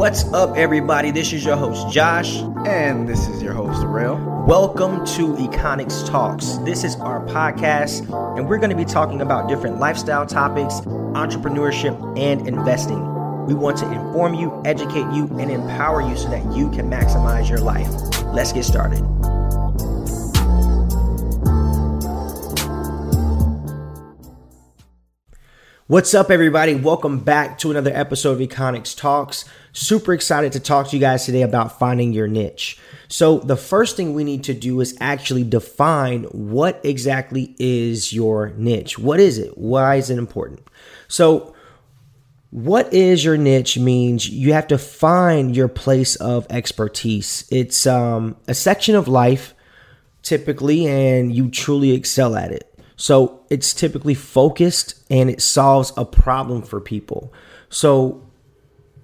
What's up, everybody? This is your host, Josh. And this is your host, Rail. Welcome to Econics Talks. This is our podcast, and we're going to be talking about different lifestyle topics, entrepreneurship, and investing. We want to inform you, educate you, and empower you so that you can maximize your life. Let's get started. What's up, everybody? Welcome back to another episode of Econics Talks. Super excited to talk to you guys today about finding your niche. So the first thing we need to do is actually define what exactly is your niche. What is it? Why is it important? So what is your niche means you have to find your place of expertise. It's a section of life typically, and you truly excel at it. So it's typically focused and it solves a problem for people. So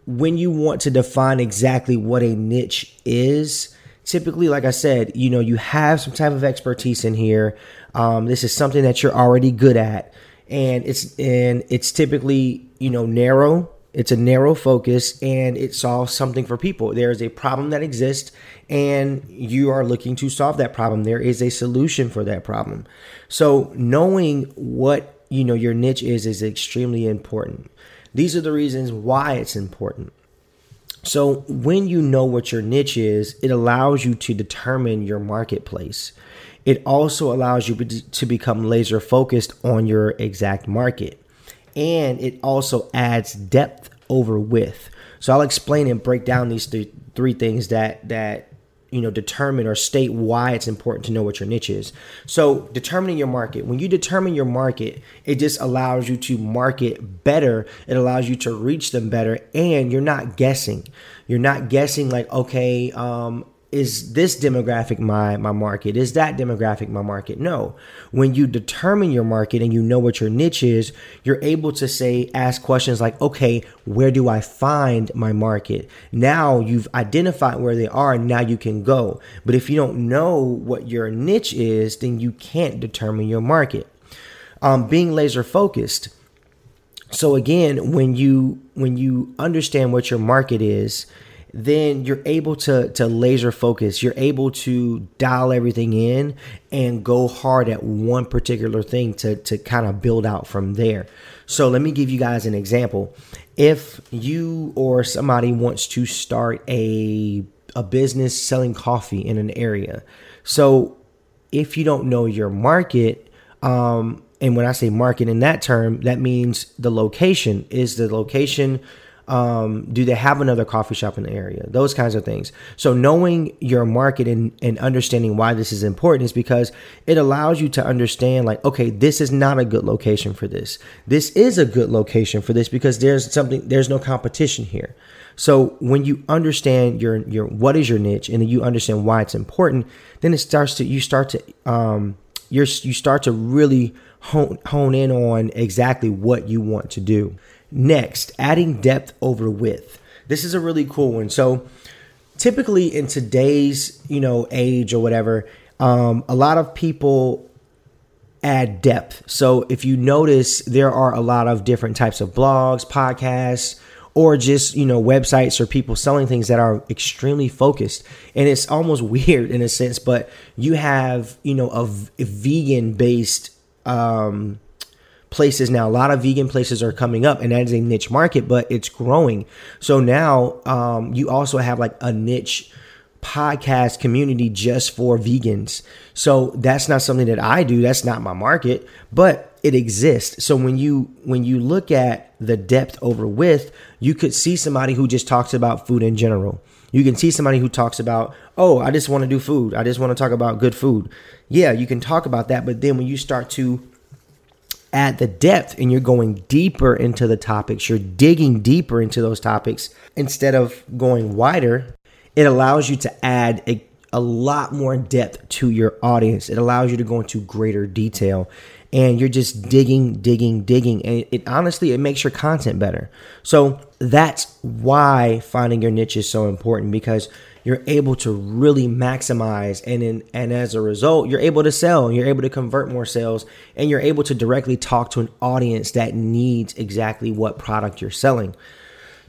when you want to define exactly what a niche is, typically, like I said, you know, you have some type of expertise in here. This is something that you're already good at, and it's typically, you know, narrow. It's a narrow focus and it solves something for people. There is a problem that exists and you are looking to solve that problem. There is a solution for that problem. So knowing what, you know, your niche is extremely important. These are the reasons why it's important. So when you know what your niche is, it allows you to determine your marketplace. It also allows you to become laser focused on your exact market. And it also adds depth over width. So I'll explain and break down these three things that you know, determine or state why it's important to know what your niche is. So determining your market. When you determine your market, it just allows you to market better. It allows you to reach them better. And you're not guessing. You're not guessing like, okay, is this demographic my market? Is that demographic my market? No. When you determine your market and you know what your niche is, you're able to ask questions like, okay, where do I find my market? Now you've identified where they are and now you can go. But if you don't know what your niche is, then you can't determine your market. Being laser focused. So again, when you understand what your market is, then you're able to laser focus. You're able to dial everything in and go hard at one particular thing to kind of build out from there. So let me give you guys an example. If you or somebody wants to start a business selling coffee in an area, so if you don't know your market, and when I say market in that term, that means the location. Is the location, do they have another coffee shop in the area? Those kinds of things. So knowing your market and understanding why this is important is because it allows you to understand like, okay, this is not a good location for this. This is a good location for this because there's no competition here. So when you understand your what is your niche and then you understand why it's important, then you start to really hone in on exactly what you want to do. Next, adding depth over width. This is a really cool one. So typically in today's, you know, age or whatever, a lot of people add depth. So if you notice, there are a lot of different types of blogs, podcasts, or just, you know, websites or people selling things that are extremely focused. And it's almost weird in a sense, but you have, you know, a vegan based places now. A lot of vegan places are coming up, and that is a niche market, but it's growing. So now you also have like a niche podcast community just for vegans. So that's not something that I do. That's not my market, but it exists. So when you look at the depth over width, you could see somebody who just talks about food in general. You can see somebody who talks about, oh, I just want to do food. I just want to talk about good food. Yeah, you can talk about that. But then when you start to add the depth and you're going deeper into the topics, you're digging deeper into those topics instead of going wider, it allows you to add a lot more depth to your audience. It allows you to go into greater detail, and you're just digging. And it honestly makes your content better. So that's why finding your niche is so important, because you're able to really maximize. And as a result, you're able to sell, you're able to convert more sales, and you're able to directly talk to an audience that needs exactly what product you're selling.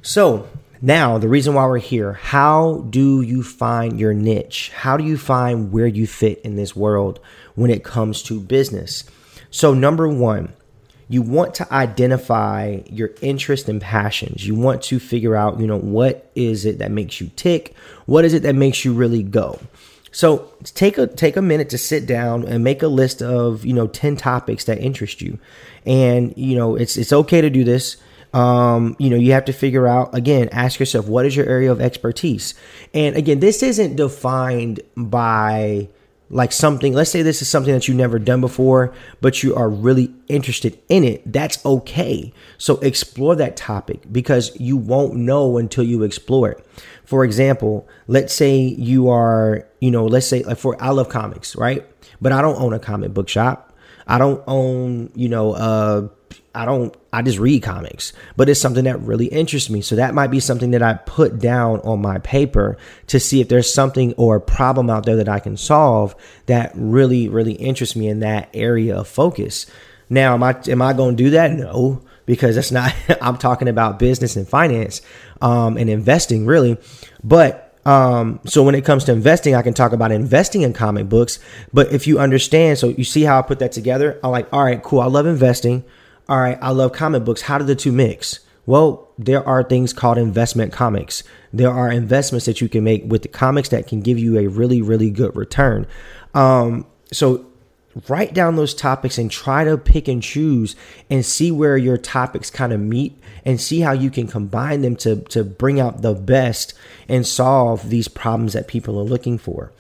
So Now, the reason why we're here, how do you find your niche? How do you find where you fit in this world when it comes to business? So number one, you want to identify your interests and passions. You want to figure out, what is it that makes you tick? What is it that makes you really go? So take a minute to sit down and make a list of, 10 topics that interest you. And, it's okay to do this. You have to figure out, again, ask yourself, what is your area of expertise? And again, this isn't defined by like something, let's say this is something that you've never done before, but you are really interested in it. That's okay. So explore that topic because you won't know until you explore it. For example, let's say you are, I love comics, right? But I don't own a comic book shop. I don't own, I just read comics, but it's something that really interests me. So that might be something that I put down on my paper to see if there's something or a problem out there that I can solve that really, really interests me in that area of focus. Now, am I going to do that? No, because that's not, I'm talking about business and finance, and investing really. But so when it comes to investing, I can talk about investing in comic books, but if you understand, so you see how I put that together, I'm like, all right, cool. I love investing. All right, I love comic books. How do the two mix? Well, there are things called investment comics. There are investments that you can make with the comics that can give you a really, really good return. So write down those topics and try to pick and choose and see where your topics kind of meet and see how you can combine them to bring out the best and solve these problems that people are looking for.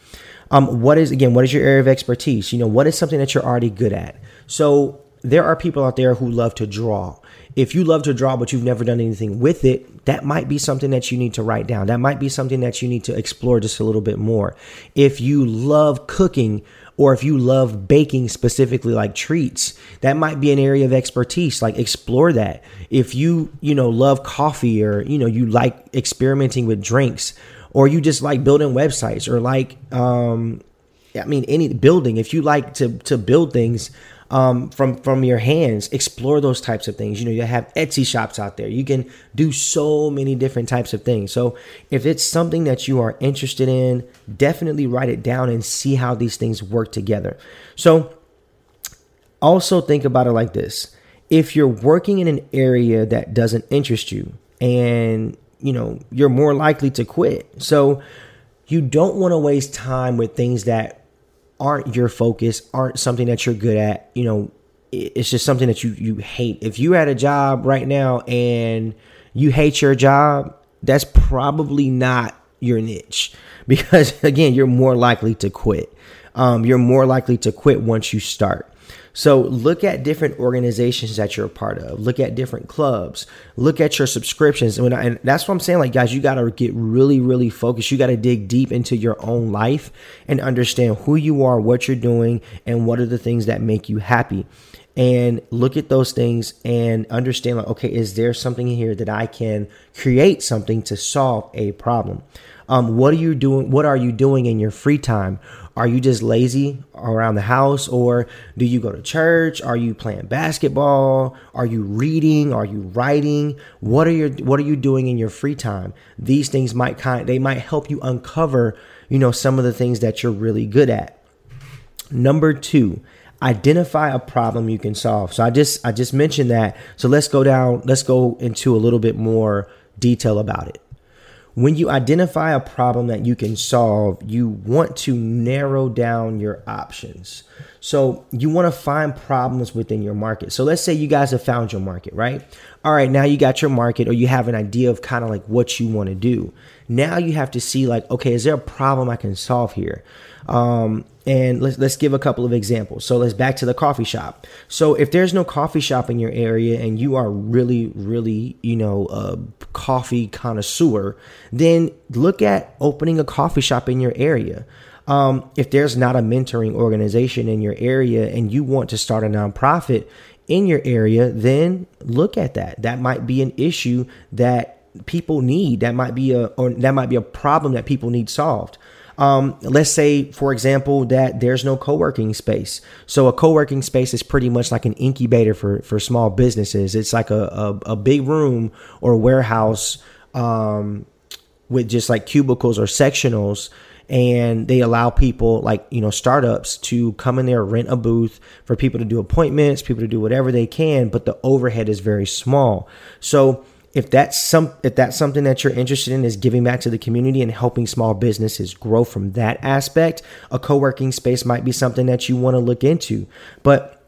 What is your area of expertise? What is something that you're already good at? So there are people out there who love to draw. If you love to draw, but you've never done anything with it, that might be something that you need to write down. That might be something that you need to explore just a little bit more. If you love cooking or if you love baking specifically like treats, that might be an area of expertise. Like explore that. If you, love coffee or, you like experimenting with drinks or you just like building websites or like, any building, if you like to build things, from your hands, explore those types of things. You have Etsy shops out there. You can do so many different types of things. So if it's something that you are interested in, definitely write it down and see how these things work together. So also think about it like this. If you're working in an area that doesn't interest you and, you're more likely to quit. So you don't want to waste time with things that aren't your focus, aren't something that you're good at. It's just something that you hate. If you're at a job right now and you hate your job, that's probably not your niche because, again, you're more likely to quit. You're more likely to quit once you start. So look at different organizations that you're a part of. Look at different clubs. Look at your subscriptions. And that's what I'm saying. Like, guys, you got to get really, really focused. You got to dig deep into your own life and understand who you are, what you're doing, and what are the things that make you happy. And look at those things and understand, like, okay, is there something here that I can create something to solve a problem? What are you doing? What are you doing in your free time? Are you just lazy around the house, or do you go to church? Are you playing basketball? Are you reading? Are you writing? What are you doing in your free time? These things might help you uncover, some of the things that you're really good at. Number two, identify a problem you can solve. So I just mentioned that. So let's go into a little bit more detail about it. When you identify a problem that you can solve, you want to narrow down your options. So you want to find problems within your market. So let's say you guys have found your market, right? All right, now you got your market or you have an idea of kind of like what you want to do. Now you have to see like, okay, is there a problem I can solve here? And let's give a couple of examples. So let's back to the coffee shop. So if there's no coffee shop in your area and you are really, really, a coffee connoisseur, then look at opening a coffee shop in your area. If there's not a mentoring organization in your area and you want to start a nonprofit in your area, then look at that. That might be an issue that people need. That might be a problem that people need solved. Let's say, for example, that there's no co-working space. So a co-working space is pretty much like an incubator for small businesses. It's like a big room or warehouse with just like cubicles or sectionals, and they allow people, like, you know, startups to come in there, rent a booth for people to do appointments, people to do whatever they can, but the overhead is very small. So if that's something that you're interested in, is giving back to the community and helping small businesses grow from that aspect, a co-working space might be something that you want to look into. But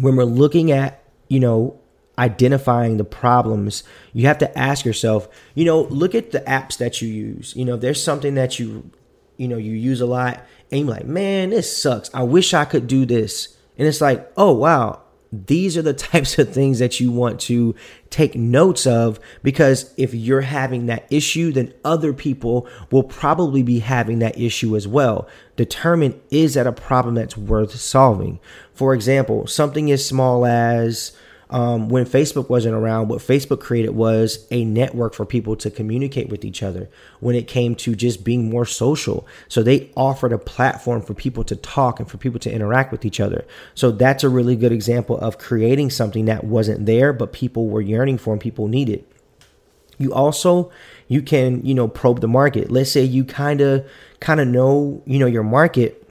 when we're looking at, you know, identifying the problems, you have to ask yourself, you know, look at the apps that you use. You know, if there's something that you use a lot and you're like, man, this sucks, I wish I could do this. And it's like, oh, wow, these are the types of things that you want to take notes of, because if you're having that issue, then other people will probably be having that issue as well. Determine, is that a problem that's worth solving? For example, something as small as when Facebook wasn't around, what Facebook created was a network for people to communicate with each other when it came to just being more social. So they offered a platform for people to talk and for people to interact with each other. So that's a really good example of creating something that wasn't there, but people were yearning for and people needed. You also, you can, you know, probe the market. Let's say you kind of know, you know, your market.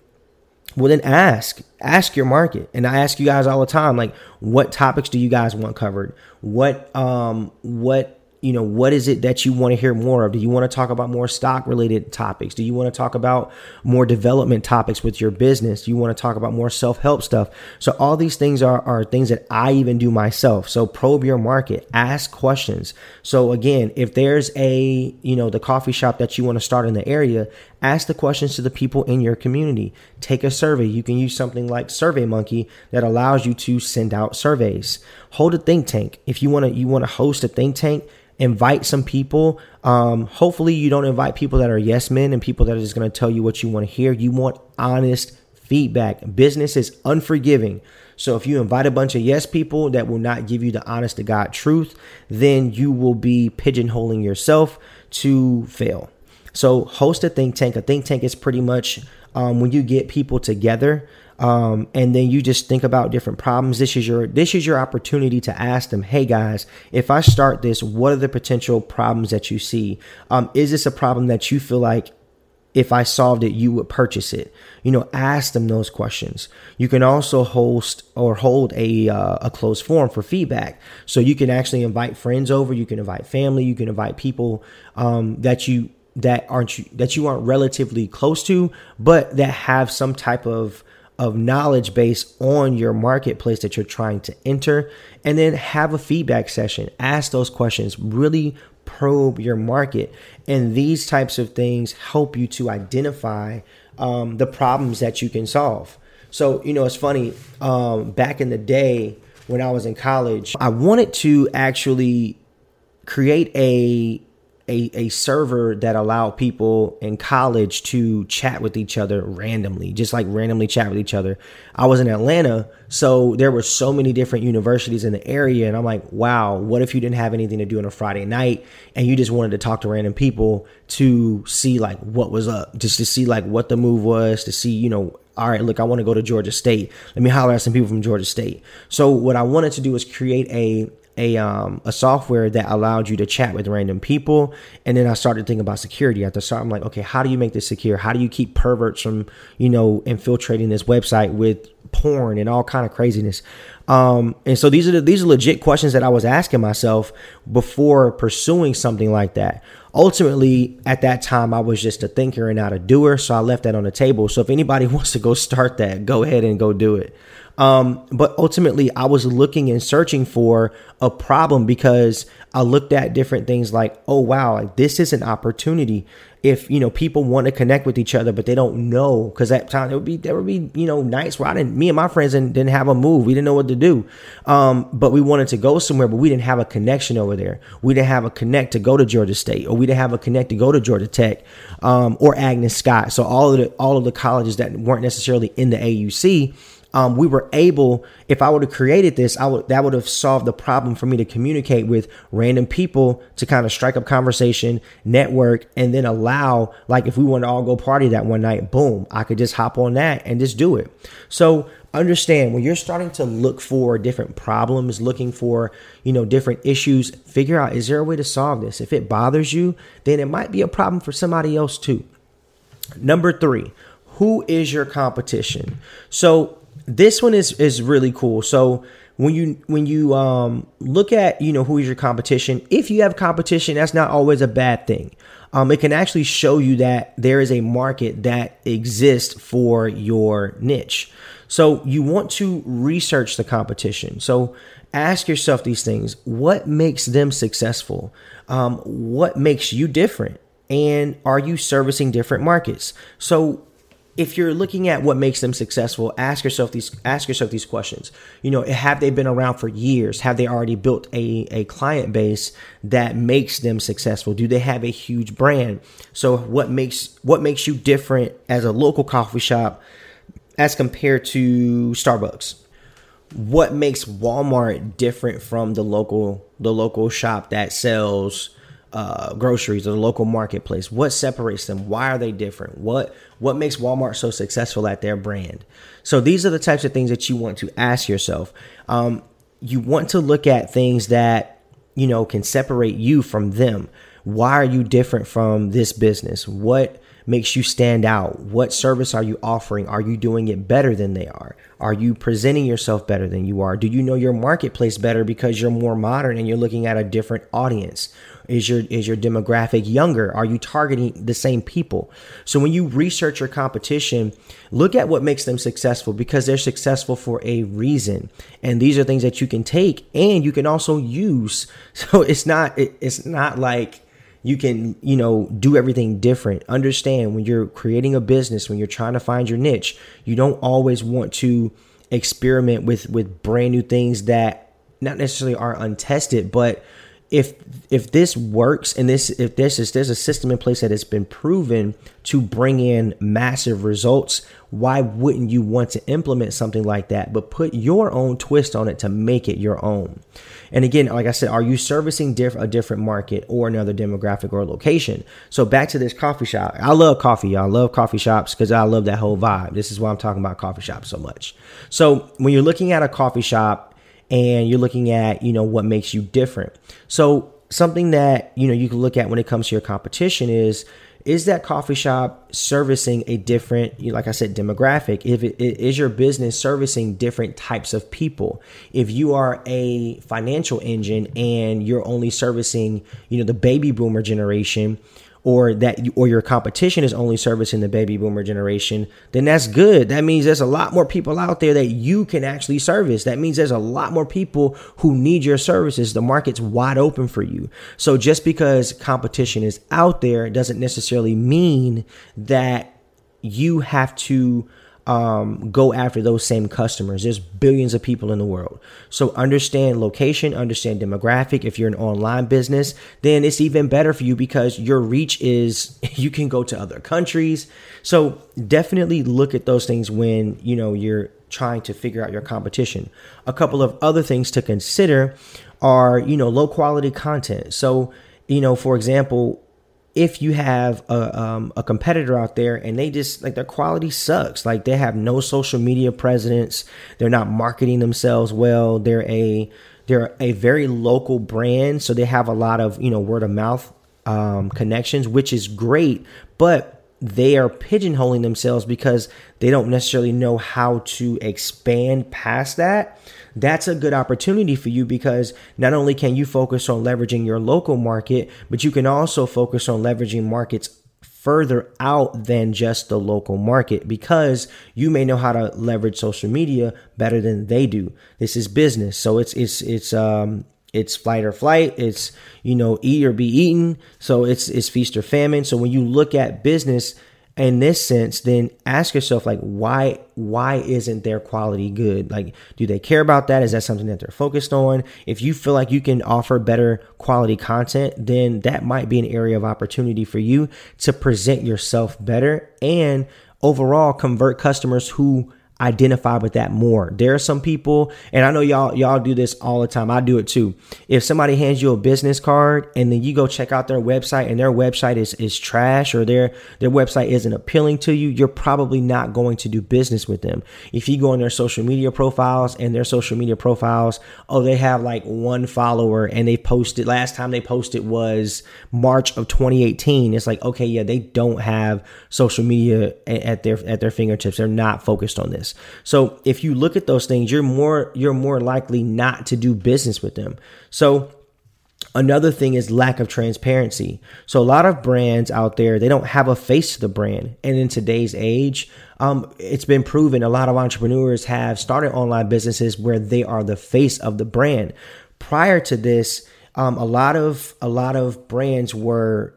Well, then ask your market. And I ask you guys all the time, like, what topics do you guys want covered? What is it that you want to hear more of? Do you want to talk about more stock related topics? Do you want to talk about more development topics with your business? Do you want to talk about more self-help stuff? So all these things are things that I even do myself. So probe your market, ask questions. So again, if there's a, you know, the coffee shop that you want to start in the area, ask the questions to the people in your community. Take a survey. You can use something like SurveyMonkey that allows you to send out surveys. Hold a think tank. If you want to host a think tank, invite some people. Hopefully you don't invite people that are yes men and people that are just going to tell you what you want to hear. You want honest feedback. Business is unforgiving. So if you invite a bunch of yes people that will not give you the honest to God truth, then you will be pigeonholing yourself to fail. So host a think tank. A think tank is pretty much when you get people together and then you just think about different problems. This is your opportunity to ask them, hey guys, if I start this, what are the potential problems that you see? Is this a problem that you feel like if I solved it, you would purchase it? You know, ask them those questions. You can also hold a closed forum for feedback. So you can actually invite friends over. You can invite family. You can invite people that you aren't relatively close to, but that have some type of knowledge base on your marketplace that you're trying to enter, and then have a feedback session. Ask those questions. Really probe your market, and these types of things help you to identify the problems that you can solve. So, you know, it's funny. Back in the day when I was in college, I wanted to actually create a server that allowed people in college to chat with each other randomly, just like randomly chat with each other. I was in Atlanta, so there were so many different universities in the area. And I'm like, wow, what if you didn't have anything to do on a Friday night and you just wanted to talk to random people to see like what was up, just to see like what the move was, to see, you know, all right, look, I want to go to Georgia State. Let me holler at some people from Georgia State. So what I wanted to do was create a software that allowed you to chat with random people. And then I started thinking about security. At the start, I'm like, okay, how do you make this secure? How do you keep perverts from, you know, infiltrating this website with porn and all kind of craziness? And so these are legit questions that I was asking myself before pursuing something like that. Ultimately, at that time, I was just a thinker and not a doer. So I left that on the table. So if anybody wants to go start that, go ahead and go do it. But ultimately, I was looking and searching for a problem because I looked at different things like, oh, wow, like this is an opportunity. If, you know, people want to connect with each other, but they don't know, because at time there would be, you know, nights where me and my friends didn't have a move. We didn't know what to do. But we wanted to go somewhere, but we didn't have a connection over there. We didn't have a connect to go to Georgia State, or we didn't have a connect to go to Georgia Tech, or Agnes Scott. So all of the colleges that weren't necessarily in the AUC, we were able, if I would have created this, that would have solved the problem for me to communicate with random people, to kind of strike up conversation, network, and then allow, like, if we want to all go party that one night, boom, I could just hop on that and just do it. So understand, when you're starting to look for different problems, looking for, you know, different issues, figure out, is there a way to solve this? If it bothers you, then it might be a problem for somebody else too. Number three, who is your competition? So this one is really cool. So when you look at, you know, who is your competition, if you have competition, that's not always a bad thing. It can actually show you that there is a market that exists for your niche. So you want to research the competition. So ask yourself these things. What makes them successful? What makes you different? And are you servicing different markets? So if you're looking at what makes them successful, ask yourself these questions. You know, have they been around for years? Have they already built a client base that makes them successful? Do they have a huge brand? So what makes you different as a local coffee shop as compared to Starbucks? What makes Walmart different from the local shop that sells groceries, or the local marketplace? What separates them? Why are they different? What makes Walmart so successful at their brand? So these are the types of things that you want to ask yourself. You want to look at things that, you know, can separate you from them. Why are you different from this business? What makes you stand out? What service are you offering? Are you doing it better than they are? Are you presenting yourself better than you are? Do you know your marketplace better because you're more modern and you're looking at a different audience? Is your demographic younger? Are you targeting the same people? So when you research your competition, look at what makes them successful, because they're successful for a reason. And these are things that you can take and you can also use. So it's not like you can, you know, do everything different. Understand, when you're creating a business, when you're trying to find your niche, you don't always want to experiment with brand new things that not necessarily are untested. But if this works, and there's a system in place that has been proven to bring in massive results, why wouldn't you want to implement something like that, but put your own twist on it to make it your own? And again, like I said, are you servicing a different market or another demographic or location? So back to this coffee shop. I love coffee, y'all. I love coffee shops because I love that whole vibe. This is why I'm talking about coffee shops so much. So when you're looking at a coffee shop and you're looking at, you know, what makes you different. So something that, you know, you can look at when it comes to your competition is that coffee shop servicing a different, like I said, demographic? If it is your business servicing different types of people? If you are a financial engine and you're only servicing, you know, the baby boomer generation, or your competition is only servicing the baby boomer generation, then that's good. That means there's a lot more people out there that you can actually service. That means there's a lot more people who need your services. The market's wide open for you. So just because competition is out there doesn't necessarily mean that you have to go after those same customers. There's billions of people in the world. So understand location, understand demographic. If you're an online business, then it's even better for you because your reach is, you can go to other countries. So definitely look at those things when, you know, you're trying to figure out your competition. A couple of other things to consider are, you know, low quality content. So, you know, for example, if you have a competitor out there and they just, like, their quality sucks, like they have no social media presence, they're not marketing themselves well, they're a very local brand, so they have a lot of, you know, word of mouth connections, which is great, but they are pigeonholing themselves because they don't necessarily know how to expand past that. That's a good opportunity for you because not only can you focus on leveraging your local market, but you can also focus on leveraging markets further out than just the local market, because you may know how to leverage social media better than they do. This is business. So it's flight or flight. It's, you know, eat or be eaten. So it's feast or famine. So when you look at business in this sense, then ask yourself, like, why isn't their quality good? Like, do they care about that? Is that something that they're focused on? If you feel like you can offer better quality content, then that might be an area of opportunity for you to present yourself better and overall convert customers who identify with that more. There are some people, and I know y'all do this all the time. I do it too. If somebody hands you a business card and then you go check out their website and their website is trash, or their website isn't appealing to you, you're probably not going to do business with them. If you go on their social media profiles and their social media profiles, oh, they have like one follower and they posted, last time they posted was March of 2018. It's like, okay, yeah, they don't have social media at their fingertips. They're not focused on this. So if you look at those things, you're more likely not to do business with them. So another thing is lack of transparency. So a lot of brands out there, they don't have a face to the brand. And in today's age, it's been proven a lot of entrepreneurs have started online businesses where they are the face of the brand. Prior to this, a lot of brands were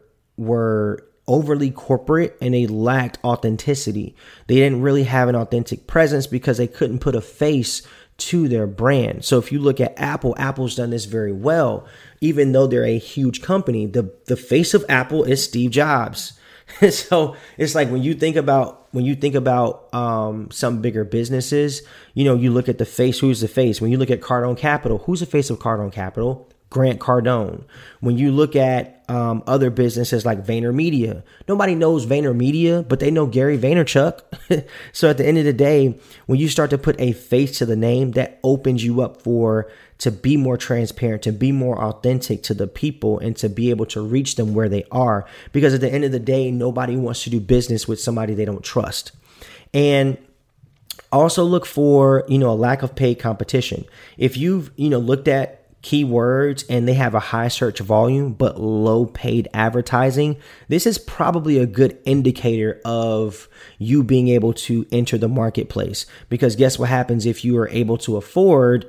overly corporate and they lacked authenticity. They didn't really have an authentic presence because they couldn't put a face to their brand. So if you look at Apple, Apple's done this very well. Even though they're a huge company, the face of Apple is Steve Jobs. So it's like when you think about some bigger businesses, you know, you look at the face, who's the face? When you look at Cardone Capital, who's the face of Cardone Capital? Grant Cardone. When you look at other businesses like VaynerMedia, nobody knows VaynerMedia, but they know Gary Vaynerchuk. So at the end of the day, when you start to put a face to the name, that opens you up to be more transparent, to be more authentic to the people, and to be able to reach them where they are. Because at the end of the day, nobody wants to do business with somebody they don't trust. And also look for, you know, a lack of paid competition. If you've, you know, looked at keywords and they have a high search volume but low paid advertising, this is probably a good indicator of you being able to enter the marketplace. Because guess what happens if you are able to afford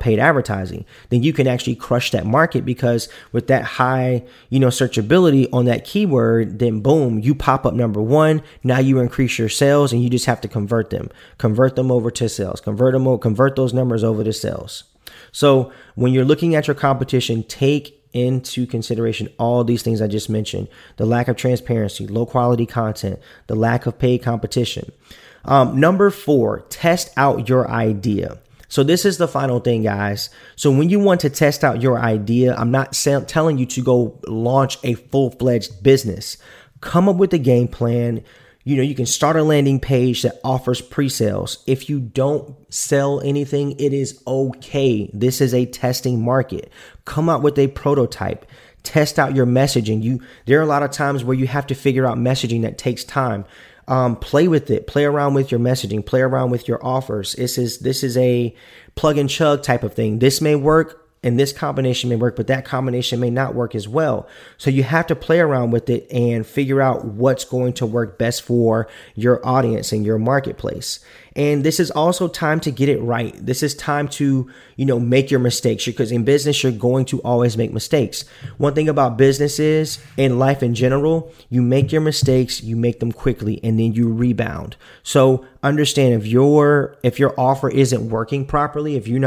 paid advertising? Then you can actually crush that market, because with that high, you know, searchability on that keyword, then boom, you pop up number one. Now you increase your sales, and you just have to convert them over to sales, convert those numbers over to sales. So when you're looking at your competition, take into consideration all these things I just mentioned: the lack of transparency, low quality content, the lack of paid competition. Number four, test out your idea. So this is the final thing, guys. So when you want to test out your idea, I'm not telling you to go launch a full-fledged business. Come up with a game plan. You know, you can start a landing page that offers pre-sales. If you don't sell anything, it is okay. This is a testing market. Come out with a prototype. Test out your messaging. There are a lot of times where you have to figure out messaging that takes time. Play with it. Play around with your messaging. Play around with your offers. This is a plug and chug type of thing. This may work, and this combination may work, but that combination may not work as well. So you have to play around with it and figure out what's going to work best for your audience and your marketplace. And this is also time to get it right. This is time to, you know, make your mistakes, because in business, you're going to always make mistakes. One thing about businesses and life in general, you make your mistakes, you make them quickly, and then you rebound. So understand, if your offer isn't working properly, if you're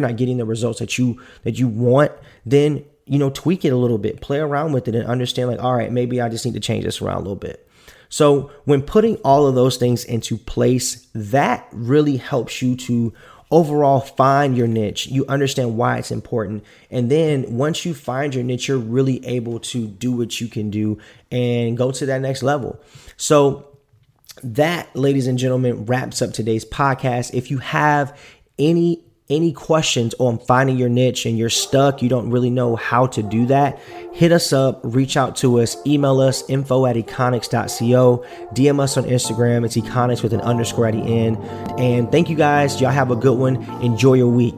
not getting the results that you want, then, you know, tweak it a little bit, play around with it, and understand, like, all right, maybe I just need to change this around a little bit. So when putting all of those things into place, that really helps you to overall find your niche. You understand why it's important. And then once you find your niche, you're really able to do what you can do and go to that next level. So that, ladies and gentlemen, wraps up today's podcast. If you have any questions on finding your niche and you're stuck, you don't really know how to do that, hit us up, reach out to us, email us, info@econics.co, DM us on Instagram. It's Econics with an underscore at the end. And thank you guys. Y'all have a good one. Enjoy your week.